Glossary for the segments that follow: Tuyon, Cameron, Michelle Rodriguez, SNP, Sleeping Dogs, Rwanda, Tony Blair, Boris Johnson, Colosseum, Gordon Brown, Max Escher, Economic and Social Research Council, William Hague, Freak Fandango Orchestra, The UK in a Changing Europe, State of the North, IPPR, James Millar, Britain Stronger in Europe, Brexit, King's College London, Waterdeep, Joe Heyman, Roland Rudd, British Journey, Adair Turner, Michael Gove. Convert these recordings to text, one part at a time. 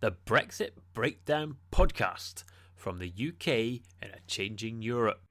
the Brexit Breakdown podcast from the UK in a Changing Europe.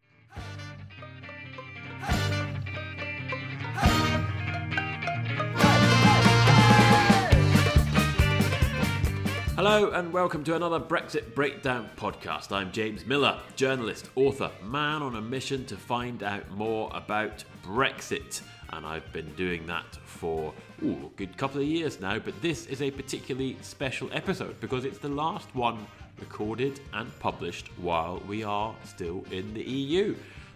Hello and welcome to another Brexit Breakdown podcast. I'm James Millar, journalist, author, man on a mission to find out more about Brexit. And I've been doing that for a good couple of years now, but this is a particularly special episode because it's the last one recorded and published while we are still in the EU.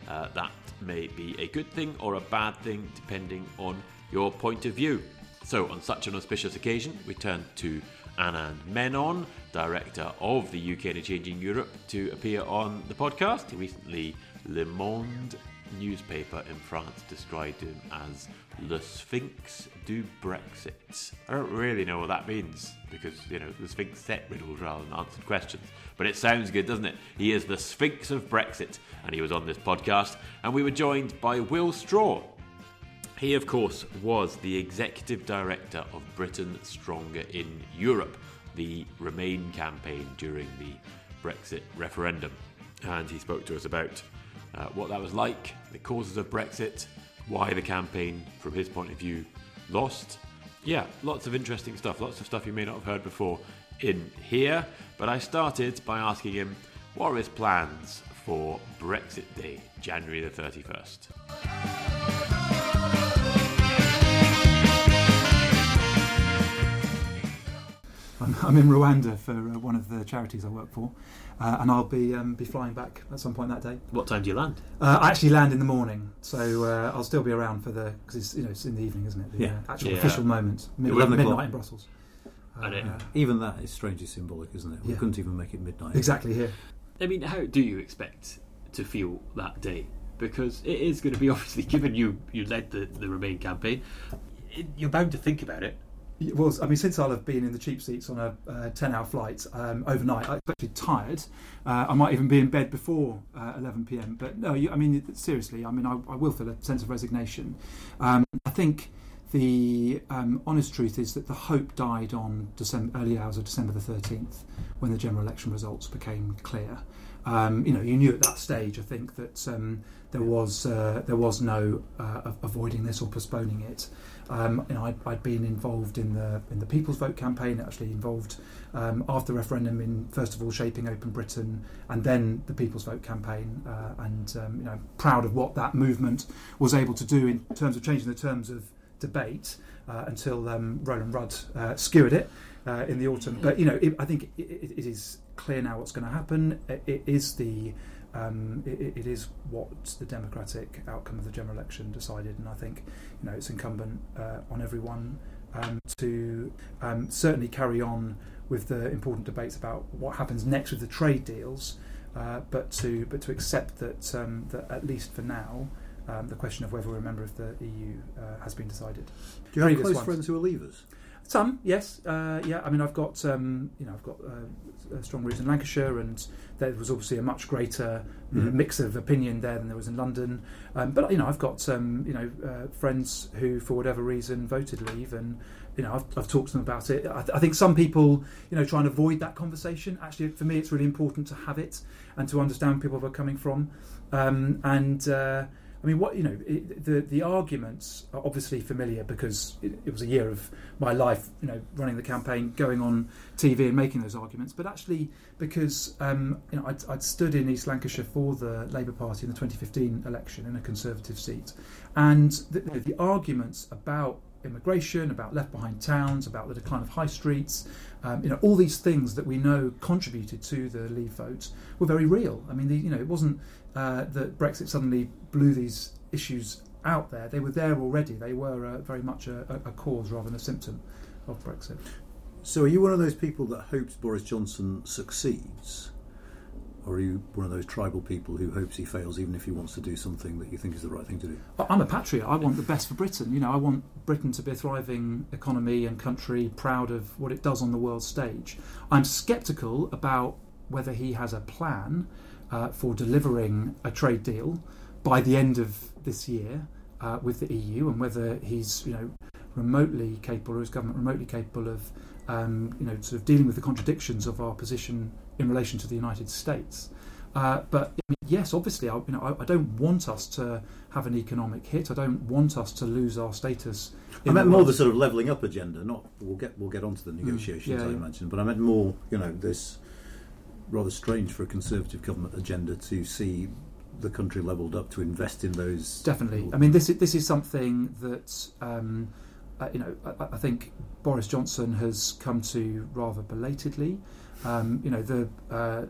That may be a good thing or a bad thing depending on your point of view. So on such an auspicious occasion, we turn to Anand Menon, director of The UK in a Changing Europe, to appear on the podcast. Recently, Le Monde newspaper in France described him as Le Sphinx du Brexit. I don't really know what that means because, the Sphinx set riddles rather than answered questions. But it sounds good, doesn't it? He is the Sphinx of Brexit, and he was on this podcast. And we were joined by Will Straw. He, of course, was the executive director of Britain Stronger in Europe, the Remain campaign during the Brexit referendum. And he spoke to us about what that was like, the causes of Brexit, why the campaign, from his point of view, lost. Yeah, lots of interesting stuff, lots of stuff you may not have heard before in here. But I started by asking him, what are his plans for Brexit Day, January the 31st? I'm in Rwanda for one of the charities I work for. And I'll be flying back at some point that day. What time do you land? I actually land in the morning, so I'll still be around for the, because it's it's in the evening, isn't it? The actual official moment, midnight in Brussels. Even that is strangely symbolic, isn't it? We couldn't even make it midnight. Exactly here. I mean, how do you expect to feel that day? Because it is going to be obviously, given you led the Remain campaign, you're bound to think about it. Well, I mean, since I'll have been in the cheap seats on a 10-hour flight overnight, I'm actually tired. I might even be in bed before 11 p.m. But no, seriously, I will feel a sense of resignation. I think the honest truth is that the hope died on early hours of December the 13th when the general election results became clear. You knew at that stage, I think, that there was no avoiding this or postponing it. I'd been involved in the People's Vote campaign, actually involved after the referendum in, first of all, shaping Open Britain and then the People's Vote campaign, and proud of what that movement was able to do in terms of changing the terms of debate until Roland Rudd skewered it in the autumn. But, I think it is clear now what's going to happen. It is what the democratic outcome of the general election decided, and I think it's incumbent on everyone to certainly carry on with the important debates about what happens next with the trade deals, but to accept that that at least for now the question of whether we're a member of the EU has been decided. Do you have close friends who are leavers? Some, yes, yeah. I mean, I've got strong roots in Lancashire, and there was obviously a much greater mix of opinion there than there was in London. But I've got friends who, for whatever reason, voted leave, and I've talked to them about it. I think some people try and avoid that conversation. Actually, for me, it's really important to have it and to understand people who are coming from, and. The arguments are obviously familiar because it was a year of my life, running the campaign, going on TV and making those arguments. But actually, because I'd stood in East Lancashire for the Labour Party in the 2015 election in a Conservative seat, and the arguments about immigration, about left behind towns, about the decline of high streets, all these things that we know contributed to the leave vote were very real. I mean, it wasn't that Brexit suddenly blew these issues out there. They were there already. They were very much a cause rather than a symptom of Brexit. So are you one of those people that hopes Boris Johnson succeeds? Or are you one of those tribal people who hopes he fails even if he wants to do something that you think is the right thing to do? I'm a patriot. I want the best for Britain. I want Britain to be a thriving economy and country, proud of what it does on the world stage. I'm sceptical about whether he has a plan for delivering a trade deal by the end of this year with the EU, and whether he's remotely capable, or his government remotely capable of sort of dealing with the contradictions of our position in relation to the United States. But yes, obviously, I don't want us to have an economic hit. I don't want us to lose our status. I meant more the sort of levelling up agenda. Not we'll get onto the negotiations, I imagine. But I meant more, this rather strange for a Conservative government agenda to see the country levelled up to invest in those. Definitely. I mean, this is something that I think Boris Johnson has come to rather belatedly. The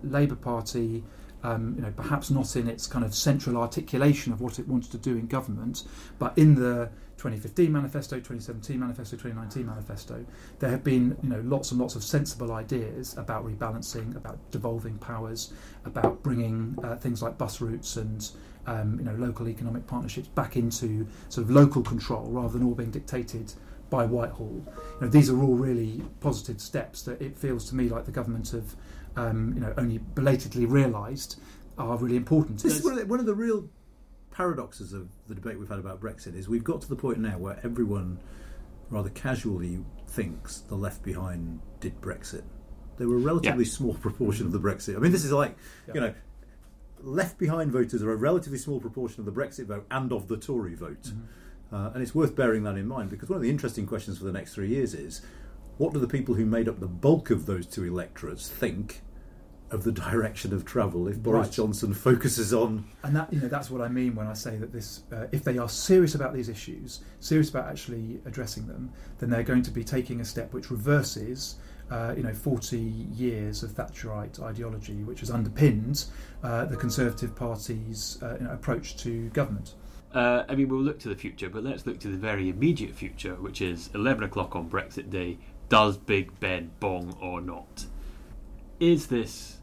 Labour Party, perhaps not in its kind of central articulation of what it wanted to do in government, but in the 2015 manifesto, 2017 manifesto, 2019 manifesto, there have been lots and lots of sensible ideas about rebalancing, about devolving powers, about bringing things like bus routes and local economic partnerships back into sort of local control rather than all being dictated by Whitehall. These are all really positive steps that it feels to me like the government have only belatedly realised are really important. This is one of the real paradoxes of the debate we've had about Brexit is we've got to the point now where everyone rather casually thinks the left behind did Brexit. They were a relatively small proportion of the Brexit. I mean, this is like, left behind voters are a relatively small proportion of the Brexit vote and of the Tory vote. Mm-hmm. And it's worth bearing that in mind, because one of the interesting questions for the next 3 years is, what do the people who made up the bulk of those two electorates think of the direction of travel if Boris Johnson focuses on... And that, that's what I mean when I say that this, if they are serious about these issues, serious about actually addressing them, then they're going to be taking a step which reverses 40 years of Thatcherite ideology, which has underpinned the Conservative Party's approach to government. We'll look to the future, but let's look to the very immediate future, which is 11 o'clock on Brexit Day. Does Big Ben bong or not? Is this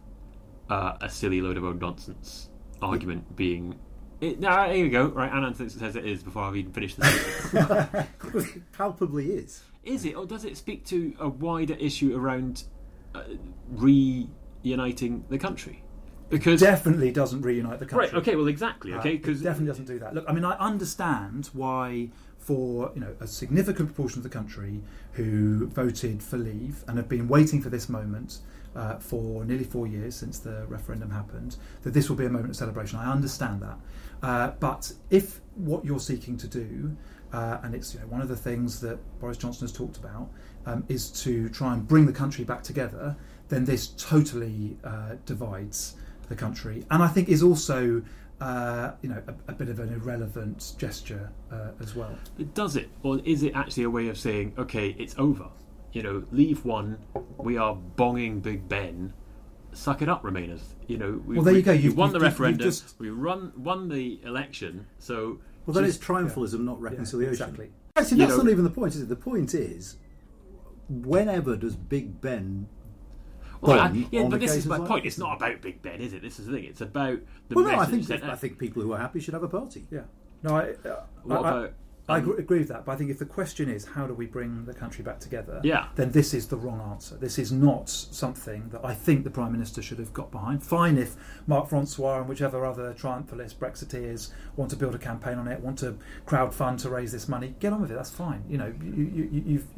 a silly load of old nonsense argument being... here you go. Right, Anand thinks it says it is before I've even finished the sentence. It palpably is. Is it, or does it speak to a wider issue around reuniting the country? Because definitely doesn't reunite the country. Right, okay, well, exactly. Okay, because definitely doesn't do that. Look, I mean, I understand why for a significant proportion of the country who voted for leave and have been waiting for this moment for nearly 4 years since the referendum happened, that this will be a moment of celebration. I understand that. But if what you're seeking to do, and it's one of the things that Boris Johnson has talked about, is to try and bring the country back together, then this totally divides the country, and I think is also a bit of an irrelevant gesture as well. Does it, or is it actually a way of saying, okay, it's over, leave one, we are bonging Big Ben, suck it up, Remainers, we won the election, so... Well, that is triumphalism, not reconciliation. Yeah, exactly. Actually, that's not even the point, is it? The point is, whenever does Big Ben... Well, but this is my point. It's not about Big Ben, is it? This is the thing. It's about the message. I think people who are happy should have a party. Yeah. No, I agree with that. But I think if the question is how do we bring the country back together, then this is the wrong answer. This is not something that I think the Prime Minister should have got behind. Fine if Marc Francois and whichever other triumphalist Brexiteers want to build a campaign on it, want to crowdfund to raise this money, get on with it. That's fine.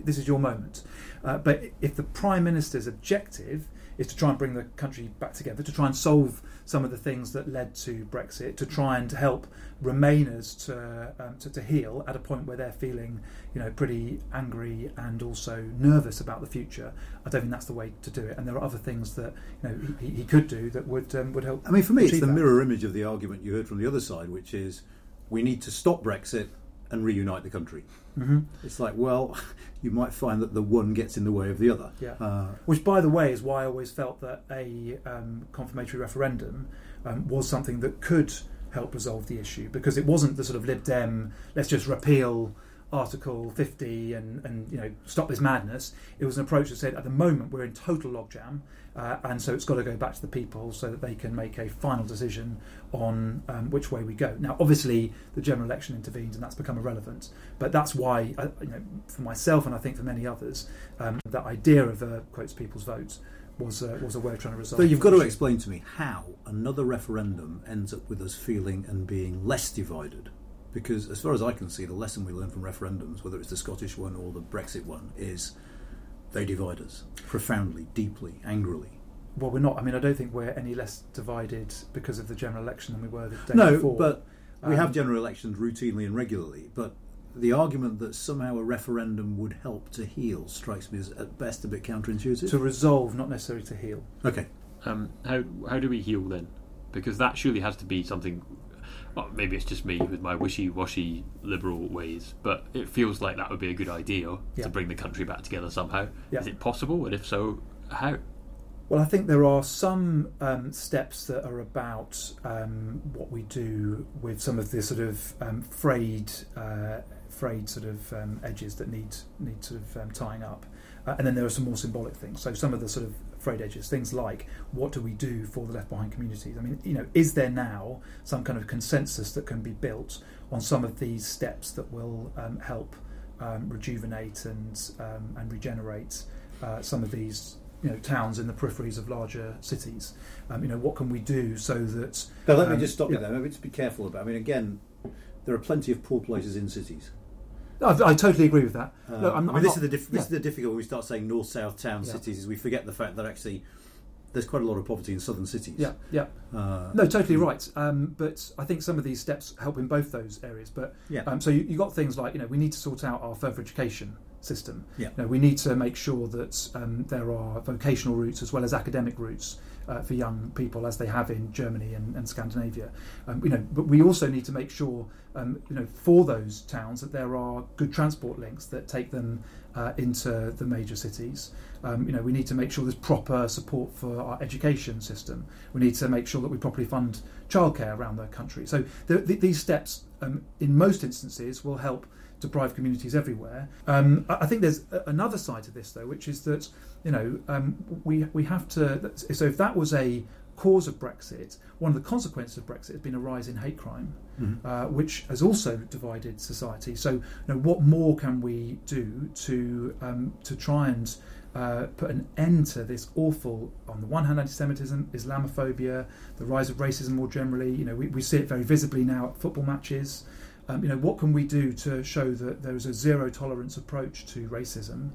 This is your moment. But if the Prime Minister's objective is to try and bring the country back together, to try and solve some of the things that led to Brexit, to try and help Remainers to heal at a point where they're feeling, pretty angry and also nervous about the future, I don't think that's the way to do it. And there are other things that he could do that would help. I mean, for me, it's the mirror image of the argument you heard from the other side, which is we need to stop Brexit and reunite the country. Mm-hmm. It's like, well, you might find that the one gets in the way of the other. Yeah. Which, by the way, is why I always felt that a confirmatory referendum was something that could help resolve the issue, because it wasn't the sort of Lib Dem, let's just repeal Article 50 and stop this madness. It was an approach that said, at the moment, we're in total logjam, and so it's got to go back to the people so that they can make a final decision on which way we go. Now, obviously, the general election intervened and that's become irrelevant, but that's why, for myself and I think for many others, that idea of the, quotes, People's Vote was a way of trying to resolve it. So you've got to explain to me how another referendum ends up with us feeling and being less divided. Because as far as I can see, the lesson we learn from referendums, whether it's the Scottish one or the Brexit one, is They divide us profoundly, deeply, angrily. Well, we're not. I mean, I don't think we're any less divided because of the general election than we were the day before. No, but we have general elections routinely and regularly. But the argument that somehow a referendum would help to heal strikes me as at best a bit counterintuitive. To resolve, not necessarily to heal. Okay. How do we heal then? Because that surely has to be something. Well, maybe it's just me with my wishy-washy liberal ways, but it feels like that would be a good idea to bring the country back together somehow. Yeah. Is it possible? And if so, how? Well, I think there are some steps that are about what we do with some of the sort of frayed sort of edges that need sort of tying up. And then there are some more symbolic things. So some of the sort of frayed edges, things like what do we do for the left behind communities? I mean, you know, is there now some kind of consensus that can be built on some of these steps that will help rejuvenate and regenerate some of these, you know, towns in the peripheries of larger cities? You know, what can we do so that? Now, let me just stop you there. Maybe just be careful about. I mean, again, there are plenty of poor places in cities. I totally agree with that. Look, this is the difficult when we start saying north-south town cities, is we forget the fact that actually there's quite a lot of poverty in southern cities. Yeah, yeah. No, totally right. But I think some of these steps help in both those areas. But so you got things like, you know, we need to sort out our further education system. Yeah. You know, we need to make sure that there are vocational routes as well as academic routes for young people, as they have in Germany and Scandinavia. You know, but we also need to make sure, you know, for those towns that there are good transport links that take them into the major cities. You know, we need to make sure there's proper support for our education system. We need to make sure that we properly fund childcare around the country. So these steps, in most instances, will help deprive communities everywhere. I think there's another side to this, though, which is that, you know, we have to. So if that was a cause of Brexit, one of the consequences of Brexit has been a rise in hate crime, which has also divided society. So, you know, what more can we do to try and put an end to this awful, on the one hand, anti-Semitism, Islamophobia, the rise of racism more generally? You know, we see it very visibly now at football matches. You know, what can we do to show that there is a zero tolerance approach to racism,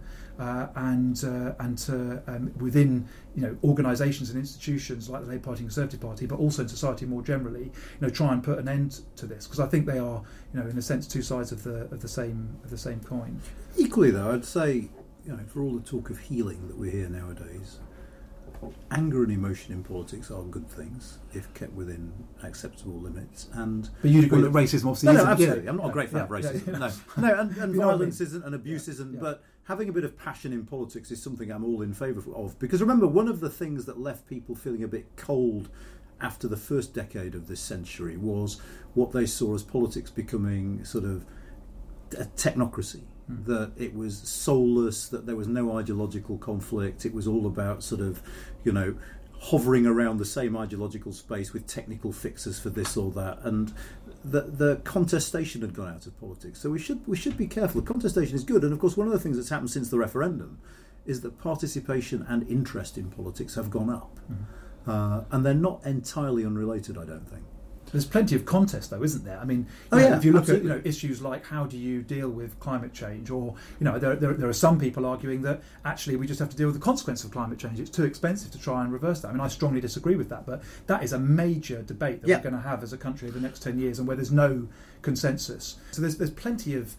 and to within, you know, organisations and institutions like the Labour Party and Conservative Party, but also in society more generally, you know, try and put an end to this, because I think they are, you know, in a sense, two sides of the same coin. Equally, though, I'd say, you know, for all the talk of healing that we hear nowadays, anger and emotion in politics are good things if kept within acceptable limits. But you'd agree that racism obviously isn't. No, absolutely. I'm not a great fan of racism. No, and violence isn't, and abuse isn't. But having a bit of passion in politics is something I'm all in favour of. Because remember, one of the things that left people feeling a bit cold after the first decade of this century was what they saw as politics becoming sort of a technocracy. That it was soulless, that there was no ideological conflict. It was all about sort of, you know, hovering around the same ideological space with technical fixes for this or that, and the contestation had gone out of politics. So we should be careful. Contestation is good, and of course one of the things that's happened since the referendum is that participation and interest in politics have gone up, and they're not entirely unrelated, I don't think. There's plenty of contest, though, isn't there? I mean, if you look at, you know, issues like how do you deal with climate change, or, you know, there are some people arguing that actually we just have to deal with the consequence of climate change. It's too expensive to try and reverse that. I mean, I strongly disagree with that, but that is a major debate that we're going to have as a country over the next 10 years, and where there's no consensus. So there's plenty of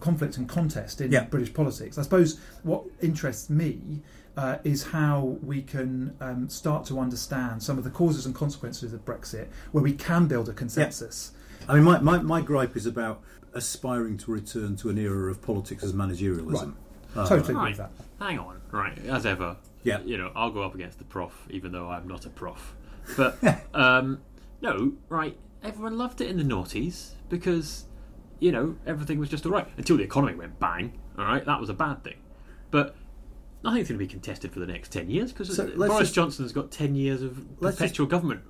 conflict and contest in British politics. I suppose what interests me is how we can start to understand some of the causes and consequences of Brexit, where we can build a consensus. Yeah. I mean, my gripe is about aspiring to return to an era of politics as managerialism. Right. Totally agree with that. Hang on, right, as ever. Yeah. You know, I'll go up against the prof, even though I'm not a prof. But, no, right, everyone loved it in the noughties because, you know, everything was just all right. Until the economy went bang, all right, that was a bad thing. But nothing's going to be contested for the next 10 years because Boris Johnson's got 10 years of perpetual government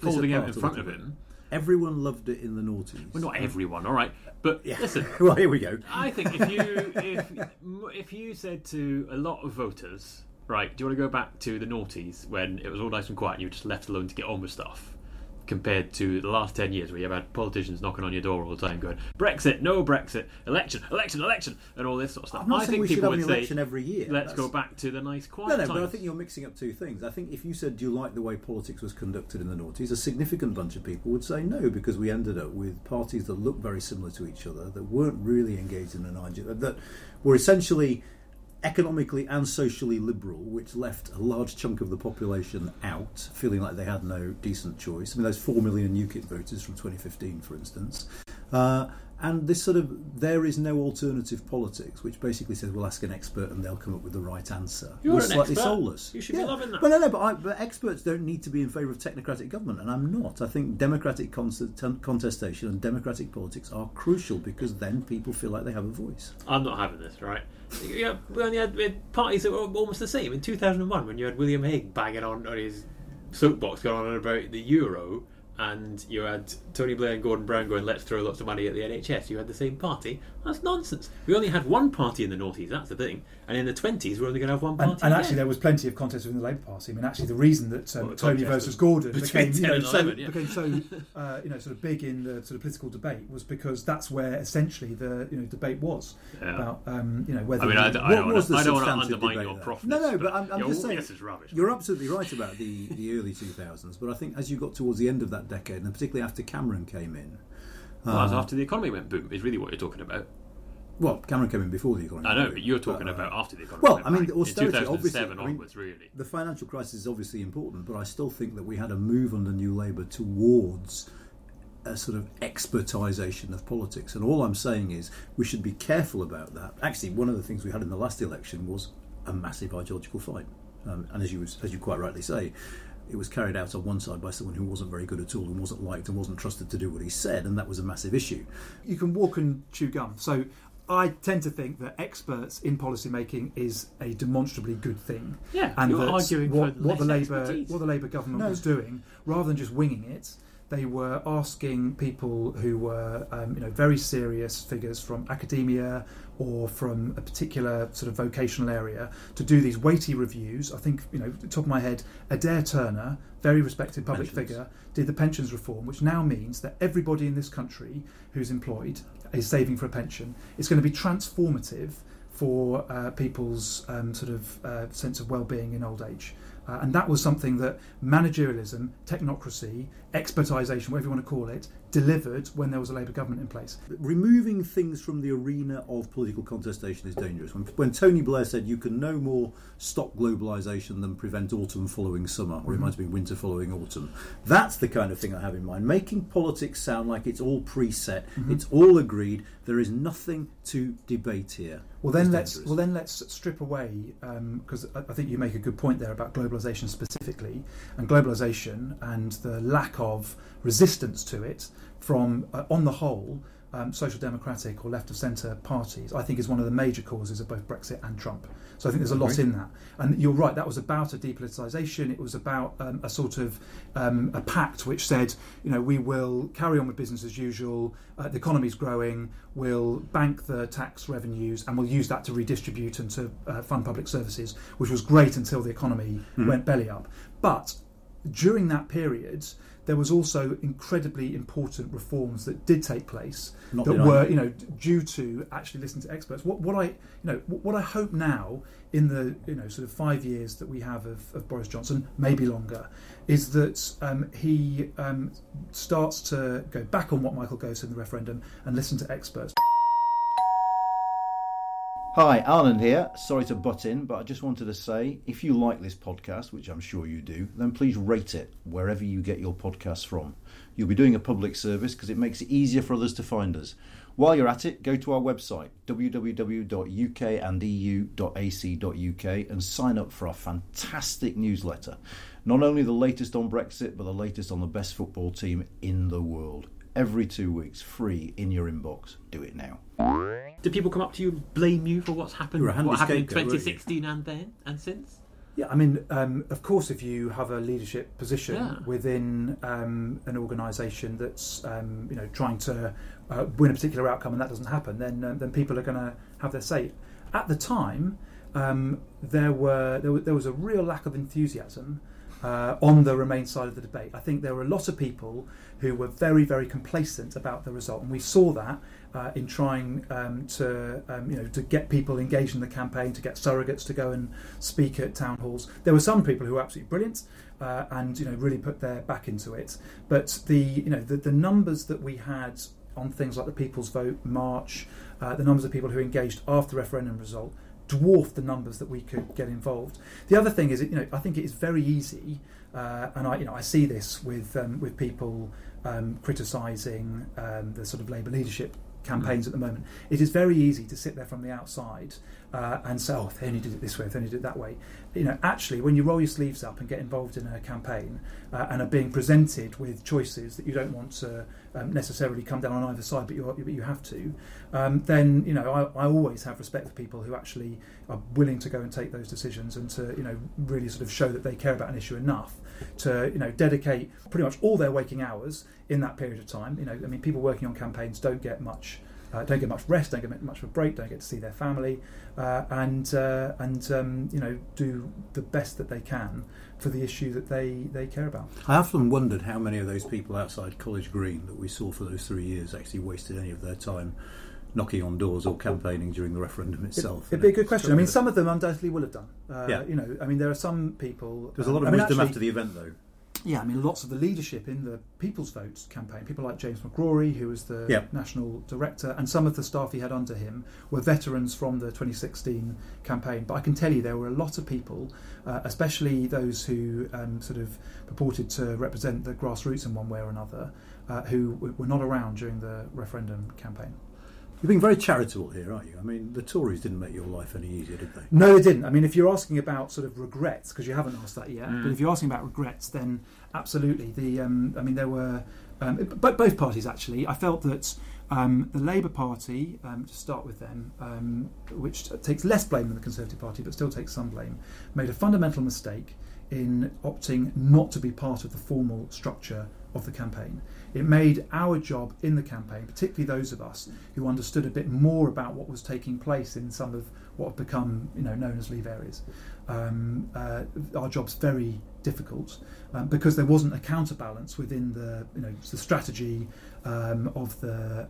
folding out in front of him. Everyone loved it in the noughties. Well, not everyone, all right. But listen. Well, here we go. I think if you said to a lot of voters, right, do you want to go back to the noughties when it was all nice and quiet and you were just left alone to get on with stuff? compared to the last 10 years where you've had politicians knocking on your door all the time going, Brexit, no Brexit, election, election, election, and all this sort of stuff. I'm not saying we should have an election every year. Let's go back to the nice quiet times. No, but I think you're mixing up two things. I think if you said, do you like the way politics was conducted in the noughties, a significant bunch of people would say no, because we ended up with parties that looked very similar to each other, that weren't really engaged in an agenda, that were essentially economically and socially liberal, which left a large chunk of the population out, feeling like they had no decent choice. I mean, those 4 million UKIP voters from 2015, for instance. And this sort of, there is no alternative politics, which basically says we'll ask an expert and they'll come up with the right answer. You're an slightly expert. Soulless. You should be loving that. Well, no, but experts don't need to be in favour of technocratic government, and I'm not. I think democratic contestation and democratic politics are crucial, because then people feel like they have a voice. I'm not having this, right? Yeah, we only had parties that were almost the same. In 2001, when you had William Hague banging on his soapbox, going on about the euro, and you had Tony Blair and Gordon Brown going, let's throw lots of money at the NHS, you had the same party. That's nonsense. We only had one party in the noughties, that's the thing. And in the 20s, we're only going to have one party. And actually, there was plenty of contest within the Labour Party. I mean, actually, the reason that Tony versus Gordon became, became so sort of big in the sort of political debate was because that's where essentially the debate was about whether. I mean, I don't want to undermine your profits. No, but I'm just saying this is rubbish. You're absolutely right about the early 2000s, but I think as you got towards the end of that decade, and particularly after Cameron came in, after the economy went boom, is really what you're talking about. Well, Cameron came in before the economy. I know, but you're talking about after the economy. Well, I mean, the austerity, in 2007 onwards, really. The financial crisis is obviously important, but I still think that we had a move under New Labour towards a sort of expertisation of politics. And all I'm saying is we should be careful about that. Actually, one of the things we had in the last election was a massive ideological fight. And as you quite rightly say, it was carried out on one side by someone who wasn't very good at all and wasn't liked and wasn't trusted to do what he said, and that was a massive issue. You can walk and chew gum. So I tend to think that experts in policy making is a demonstrably good thing. Yeah, and you're arguing what the Labour government was doing, rather than just winging it, they were asking people who were very serious figures from academia or from a particular sort of vocational area to do these weighty reviews. I think, top of my head, Adair Turner, very respected public figure, did the pensions reform, which now means that everybody in this country who's employed is saving for a pension. It's going to be transformative for people's sense of well-being in old age. And that was something that managerialism, technocracy, expertisation, whatever you want to call it, delivered when there was a Labour government in place. Removing things from the arena of political contestation is dangerous. When Tony Blair said you can no more stop globalisation than prevent autumn following summer, or it might have been winter following autumn, that's the kind of thing I have in mind. Making politics sound like it's all preset, it's all agreed, there is nothing to debate here. Well then let's strip away, because I think you make a good point there about globalisation specifically, and globalisation and the lack of resistance to it from, on the whole, social democratic or left of centre parties, I think is one of the major causes of both Brexit and Trump. So I think there's a lot in that. And you're right, that was about a depoliticisation. It was about a pact which said, we will carry on with business as usual, the economy's growing, we'll bank the tax revenues and we'll use that to redistribute and to fund public services, which was great until the economy went belly up. But during that period, there was also incredibly important reforms that did take place due to actually listening to experts. What I hope now in the 5 years that we have of Boris Johnson, maybe longer, is that he starts to go back on what Michael Gove said in the referendum and listen to experts. Hi, Anand here. Sorry to butt in, but I just wanted to say, if you like this podcast, which I'm sure you do, then please rate it wherever you get your podcasts from. You'll be doing a public service because it makes it easier for others to find us. While you're at it, go to our website, www.ukandeu.ac.uk, and sign up for our fantastic newsletter. Not only the latest on Brexit, but the latest on the best football team in the world. Every 2 weeks, free in your inbox. Do it now. Do people come up to you and blame you for what happened in 2016 and then and since? Yeah, I mean, of course, if you have a leadership position within an organisation that's trying to win a particular outcome and that doesn't happen, then people are going to have their say. At the time, there was a real lack of enthusiasm on the Remain side of the debate. I think there were a lot of people who were very, very complacent about the result, and we saw that in trying to get people engaged in the campaign, to get surrogates to go and speak at town halls. There were some people who were absolutely brilliant and really put their back into it, but the numbers that we had on things like the People's Vote, March, the numbers of people who engaged after the referendum result dwarf the numbers that we could get involved. The other thing is, I think it is very easy, and I see this with people criticising the sort of Labour leadership campaigns at the moment. It is very easy to sit there from the outside and say, "Oh, they only did it this way, they only did it that way." Actually, when you roll your sleeves up and get involved in a campaign and are being presented with choices that you don't want to necessarily come down on either side, but you have to, then I always have respect for people who actually are willing to go and take those decisions and to really sort of show that they care about an issue enough to dedicate pretty much all their waking hours in that period of time. People working on campaigns don't get much rest, don't get much of a break, don't get to see their family, and do the best that they can for the issue that they care about. I often wondered how many of those people outside College Green that we saw for those 3 years actually wasted any of their time knocking on doors or campaigning during the referendum itself. It'd be a good question. I mean, some of them undoubtedly will have done. There are some people... There's a lot of wisdom after the event, though. Yeah, lots of the leadership in the People's Vote campaign, people like James McGrory, who was the national director, and some of the staff he had under him were veterans from the 2016 campaign. But I can tell you there were a lot of people, especially those who sort of purported to represent the grassroots in one way or another, who were not around during the referendum campaign. You're being very charitable here, aren't you? The Tories didn't make your life any easier, did they? No, they didn't. If you're asking about sort of regrets, because you haven't asked that yet, but if you're asking about regrets, then absolutely. There were... But both parties, actually. I felt that the Labour Party, to start with them, which takes less blame than the Conservative Party, but still takes some blame, made a fundamental mistake in opting not to be part of the formal structure of the campaign. It made our job in the campaign, particularly those of us who understood a bit more about what was taking place in some of what have become known as leave areas, our job's very difficult because there wasn't a counterbalance within the the strategy of the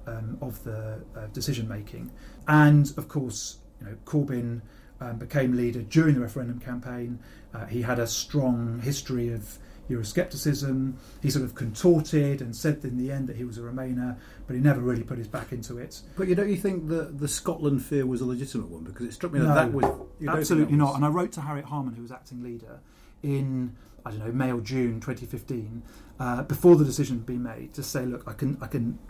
decision making. And of course, Corbyn became leader during the referendum campaign. He had a strong history of Euroscepticism. He sort of contorted and said in the end that he was a Remainer, but he never really put his back into it. But don't you think that the Scotland fear was a legitimate one? Because it struck me that was... Absolutely not. And I wrote to Harriet Harman, who was acting leader, in, May or June 2015, before the decision had been made, to say, look, I can,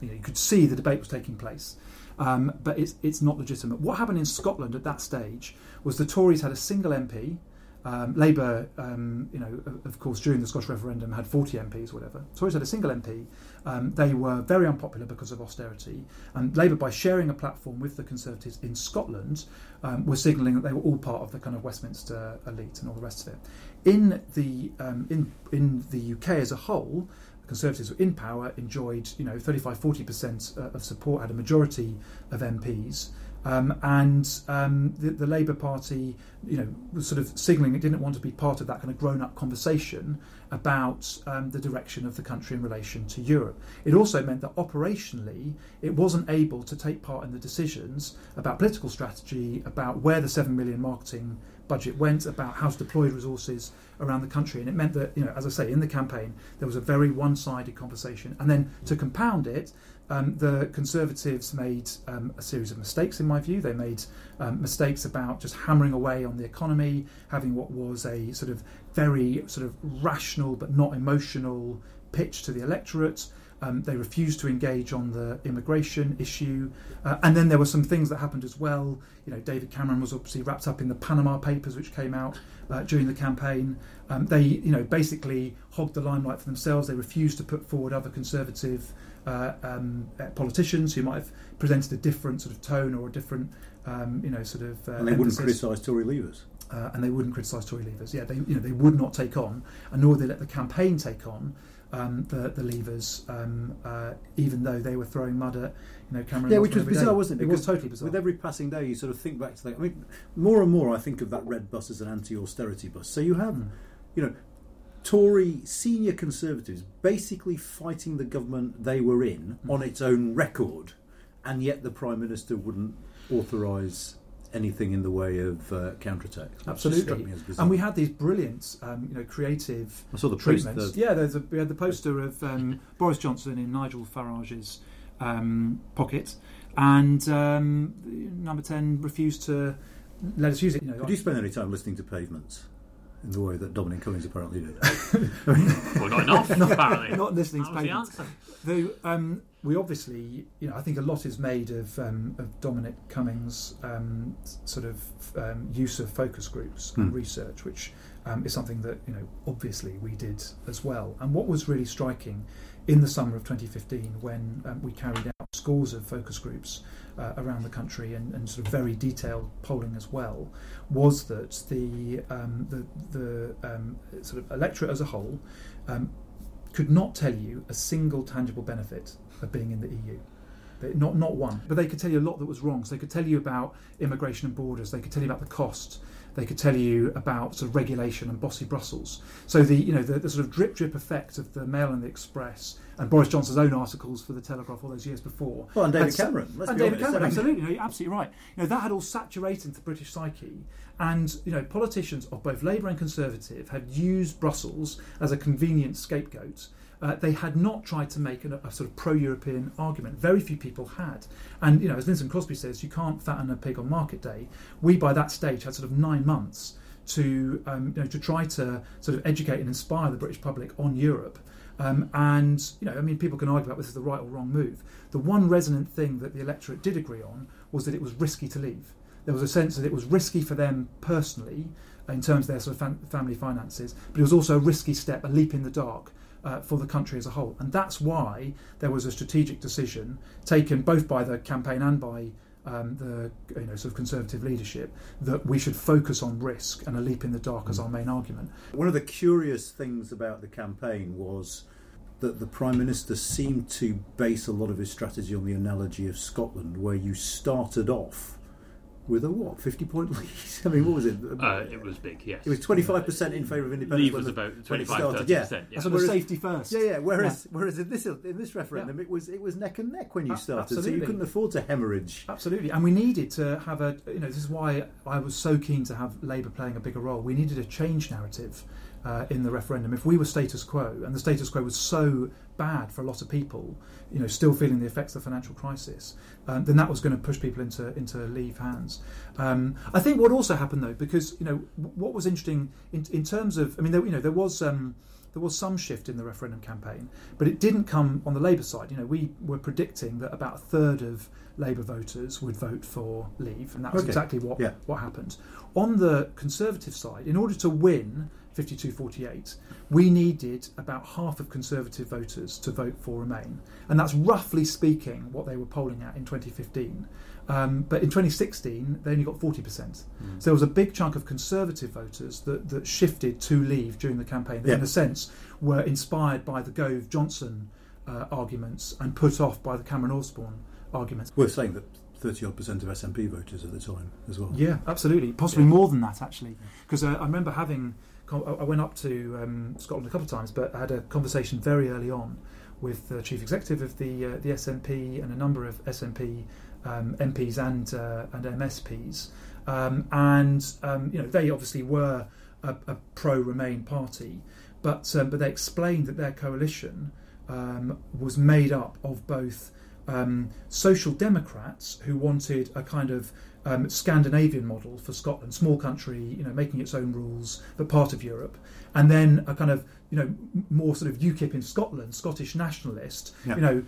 you could see the debate was taking place, but it's not legitimate. What happened in Scotland at that stage was the Tories had a single MP. Labour, of course, during the Scottish referendum had 40 MPs or whatever. Tories had a single MP. They were very unpopular because of austerity. And Labour, by sharing a platform with the Conservatives in Scotland, were signalling that they were all part of the kind of Westminster elite and all the rest of it. In the in the UK as a whole, the Conservatives were in power, enjoyed 35-40% of support, had a majority of MPs. The Labour Party, was sort of signalling it didn't want to be part of that kind of grown-up conversation about the direction of the country in relation to Europe. It also meant that operationally it wasn't able to take part in the decisions about political strategy, about where the 7 million marketing budget went, about how to deploy resources around the country. And it meant that, as I say, in the campaign there was a very one-sided conversation. And then to compound it, the Conservatives made a series of mistakes, in my view. They made mistakes about just hammering away on the economy, having what was a sort of very sort of rational but not emotional pitch to the electorate. They refused to engage on the immigration issue. And then there were some things that happened as well. David Cameron was obviously wrapped up in the Panama Papers, which came out during the campaign. They, basically hogged the limelight for themselves. They refused to put forward other Conservative politicians who might have presented a different sort of tone or a different, and they wouldn't criticise Tory leavers. Yeah, they would not take on, and nor would they let the campaign take on the leavers, even though they were throwing mud at Cameron. Yeah, which was bizarre, wasn't it? Because it was totally bizarre. With every passing day, you sort of think back to that. More and more, I think of that red bus as an anti-austerity bus. So you have, Tory senior Conservatives basically fighting the government they were in on its own record, and yet the Prime Minister wouldn't authorise anything in the way of counterattacks. Absolutely. And we had these brilliant, creative I saw the treatments. We had the poster of Boris Johnson in Nigel Farage's pocket, and Number 10 refused to let us use it. Did you spend any time listening to Pavements? In the way that Dominic Cummings apparently did. Well, not enough, apparently. Not listening to Pavements. Though we obviously, I think a lot is made of Dominic Cummings' use of focus groups and research, which is something that, obviously we did as well. And what was really striking in the summer of 2015 when we carried out scores of focus groups around the country and sort of very detailed polling as well, was that the electorate as a whole could not tell you a single tangible benefit of being in the EU. Not one. But they could tell you a lot that was wrong. So they could tell you about immigration and borders. They could tell you about the cost. They could tell you about sort of regulation and bossy Brussels. So the sort of drip effect of the Mail and the Express and Boris Johnson's own articles for the Telegraph all those years before. Well, and David Cameron. Cameron, absolutely. You're absolutely right. That had all saturated the British psyche. And politicians of both Labour and Conservative had used Brussels as a convenient scapegoat. They had not tried to make a sort of pro-European argument. Very few people had. And, as Lynton Crosby says, you can't fatten a pig on market day. We, by that stage, had sort of 9 months to try to sort of educate and inspire the British public on Europe. People can argue about this is the right or wrong move. The one resonant thing that the electorate did agree on was that it was risky to leave. There was a sense that it was risky for them personally in terms of their sort of family finances, but it was also a risky step, a leap in the dark, for the country as a whole. And that's why there was a strategic decision taken both by the campaign and by the Conservative leadership that we should focus on risk and a leap in the dark as our main argument. One of the curious things about the campaign was that the Prime Minister seemed to base a lot of his strategy on the analogy of Scotland, where you started off with a 50-point lead? I mean, what was it? It was big, yes. It was 25% in favour of independence. Leave was about 25-30%. Yeah. So safety first. Yeah. Whereas in this referendum, it was neck and neck when you started. Absolutely. So you couldn't afford to hemorrhage. Absolutely, and we needed to have a. This is why I was so keen to have Labour playing a bigger role. We needed a change narrative in the referendum. If we were status quo, and the status quo was so bad for a lot of people, still feeling the effects of the financial crisis, then that was going to push people into Leave hands. I think what also happened though, because what was interesting in terms of, there was some shift in the referendum campaign, but it didn't come on the Labour side. We were predicting that about a third of Labour voters would vote for Leave, and that was exactly what happened. On the Conservative side, in order to win 52-48, we needed about half of Conservative voters to vote for Remain. And that's roughly speaking what they were polling at in 2015. But in 2016, they only got 40%. So there was a big chunk of Conservative voters that shifted to Leave during the campaign that, in a sense, were inspired by the Gove-Johnson arguments and put off by the Cameron-Osborne arguments. Worth saying that 30-odd% of SNP voters at the time as well. Yeah, absolutely. Possibly more than that, actually. Because I remember having... I went up to Scotland a couple of times, but I had a conversation very early on with the chief executive of the SNP and a number of SNP MPs and MSPs, they obviously were a pro-Remain party, but they explained that their coalition was made up of both social democrats who wanted a kind of Scandinavian model for Scotland, small country, making its own rules, but part of Europe, and then a kind of more sort of UKIP in Scotland, Scottish nationalist, to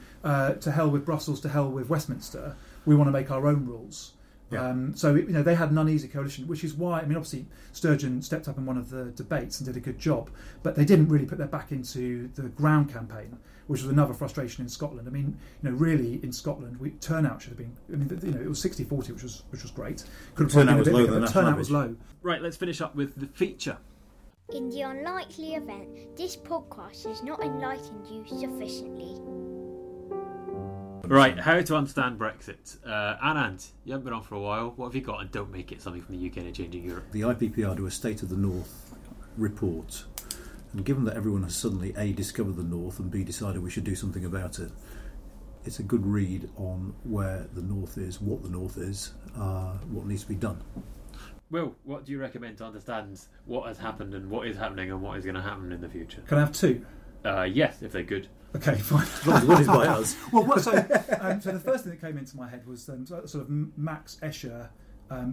hell with Brussels, to hell with Westminster. We want to make our own rules. Yeah. So they had an uneasy coalition, which is why, obviously Sturgeon stepped up in one of the debates and did a good job, but they didn't really put their back into the ground campaign, which was another frustration in Scotland. Really in Scotland, turnout should have been. It was 60-40, which was great. Could have turnout been a bit bigger, but turnout was low. Right, let's finish up with the feature. In the unlikely event, this podcast has not enlightened you sufficiently. Right, how to understand Brexit. Anand, you haven't been on for a while. What have you got? And don't make it something from the UK in a Changing Europe. The IPPR do a State of the North report And given that everyone has suddenly A, discovered the North, and B, decided we should do something about it, it's a good read on where the North is, what the North is, what needs to be done. Will, what do you recommend to understand what has happened and what is happening and what is going to happen in the future? Can I have two? Yes, if they're good. Okay, fine. What is by us? Well, so the first thing that came into my head was sort of Max Escher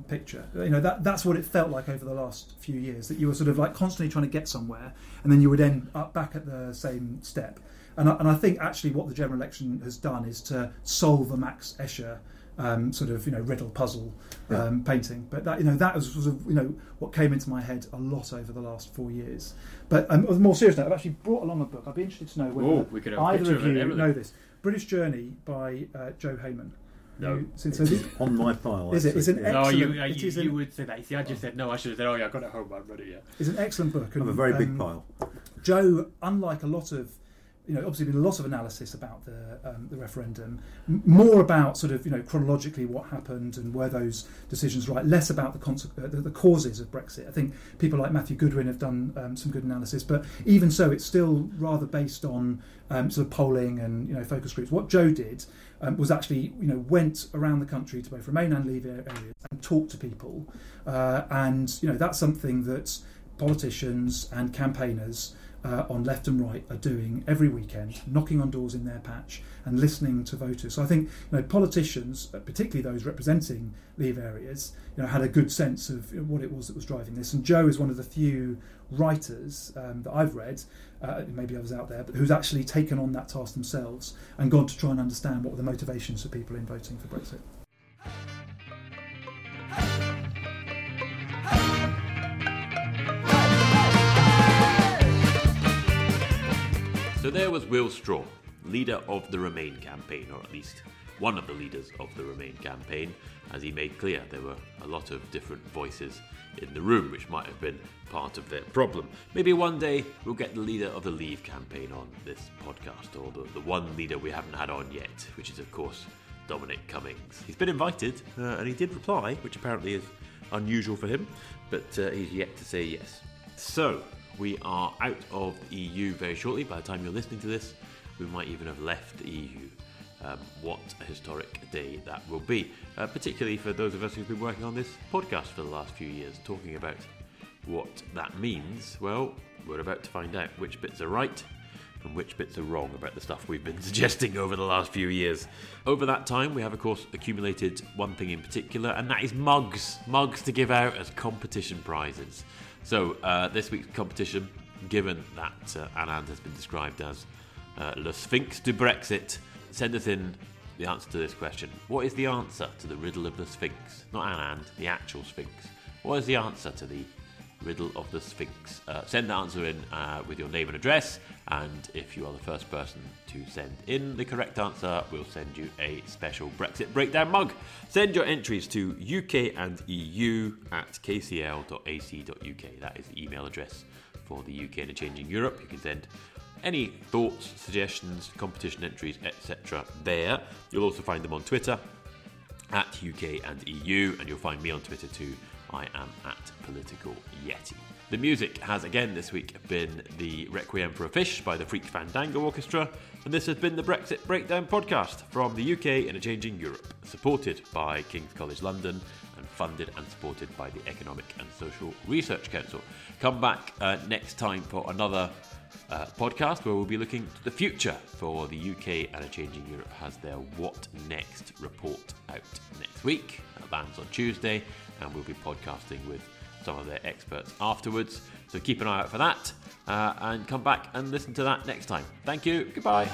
picture. You know, that's what it felt like over the last few years, that you were sort of like constantly trying to get somewhere, and then you would end up back at the same step. And I think actually what the general election has done is to solve the Max Escher riddle puzzle painting. But that, you know, that was sort of, you know, what came into my head a lot over the last 4 years. But on a more serious note, I've actually brought along a book. I'd be interested to know whether either of you know this. British Journey by Joe Heyman. No, it's on my file. Is it? It's an excellent. You would say that. See, I just said no. I should have said, oh yeah, I've got it at home. I've read it yet. It's an excellent book. And, I have a very big pile. Joe, unlike a lot of, you know, obviously been a lot of analysis about the referendum, more about sort of, you know, chronologically what happened and were those decisions right, less about the causes of Brexit. I think people like Matthew Goodwin have done some good analysis, but even so, it's still rather based on sort of polling and, you know, focus groups. What Joe did was actually, you know, went around the country to both Remain and Leave areas and talked to people, and, you know, that's something that politicians and campaigners on left and right are doing every weekend, knocking on doors in their patch and listening to voters. So I think, you know, politicians, particularly those representing leave areas, you know, had a good sense of what it was that was driving this. And Joe is one of the few writers that I've read, maybe others out there, but who's actually taken on that task themselves and gone to try and understand what were the motivations of people in voting for Brexit. So there was Will Straw, leader of the Remain campaign, or at least one of the leaders of the Remain campaign. As he made clear, there were a lot of different voices in the room, which might have been part of their problem. Maybe one day we'll get the leader of the Leave campaign on this podcast, or the one leader we haven't had on yet, which is, of course, Dominic Cummings. He's been invited, and he did reply, which apparently is unusual for him, but he's yet to say yes. So we are out of the EU very shortly. By the time you're listening to this, we might even have left the EU. What a historic day that will be, particularly for those of us who've been working on this podcast for the last few years, talking about what that means. Well, we're about to find out which bits are right and which bits are wrong about the stuff we've been suggesting over the last few years. Over that time, we have, of course, accumulated one thing in particular, and that is mugs. Mugs to give out as competition prizes. So this week's competition, given that Anand has been described as Le Sphinx du Brexit, send us in the answer to this question. What is the answer to the riddle of the Sphinx? Not Anand, the actual Sphinx. What is the answer to the riddle of the Sphinx? Send the answer in with your name and address, and if you are the first person to send in the correct answer, we'll send you a special Brexit breakdown mug. Send your entries to ukandeu@kcl.ac.uk. That is the email address for the UK in a Changing Europe. You can send any thoughts, suggestions, competition entries, etc. there. You'll also find them on Twitter @UKandEU, and you'll find me on Twitter too. I am @PoliticalYeti. The music has again this week been the Requiem for a Fish by the Freak Fandango Orchestra, and this has been the Brexit Breakdown podcast from the UK in a Changing Europe, supported by King's College London and funded and supported by the Economic and Social Research Council. Come back next time for another podcast where we'll be looking to the future for the UK and a Changing Europe has their What Next report out next week. That lands on Tuesday, and we'll be podcasting with some of their experts afterwards. So keep an eye out for that, and come back and listen to that next time. Thank you. Goodbye.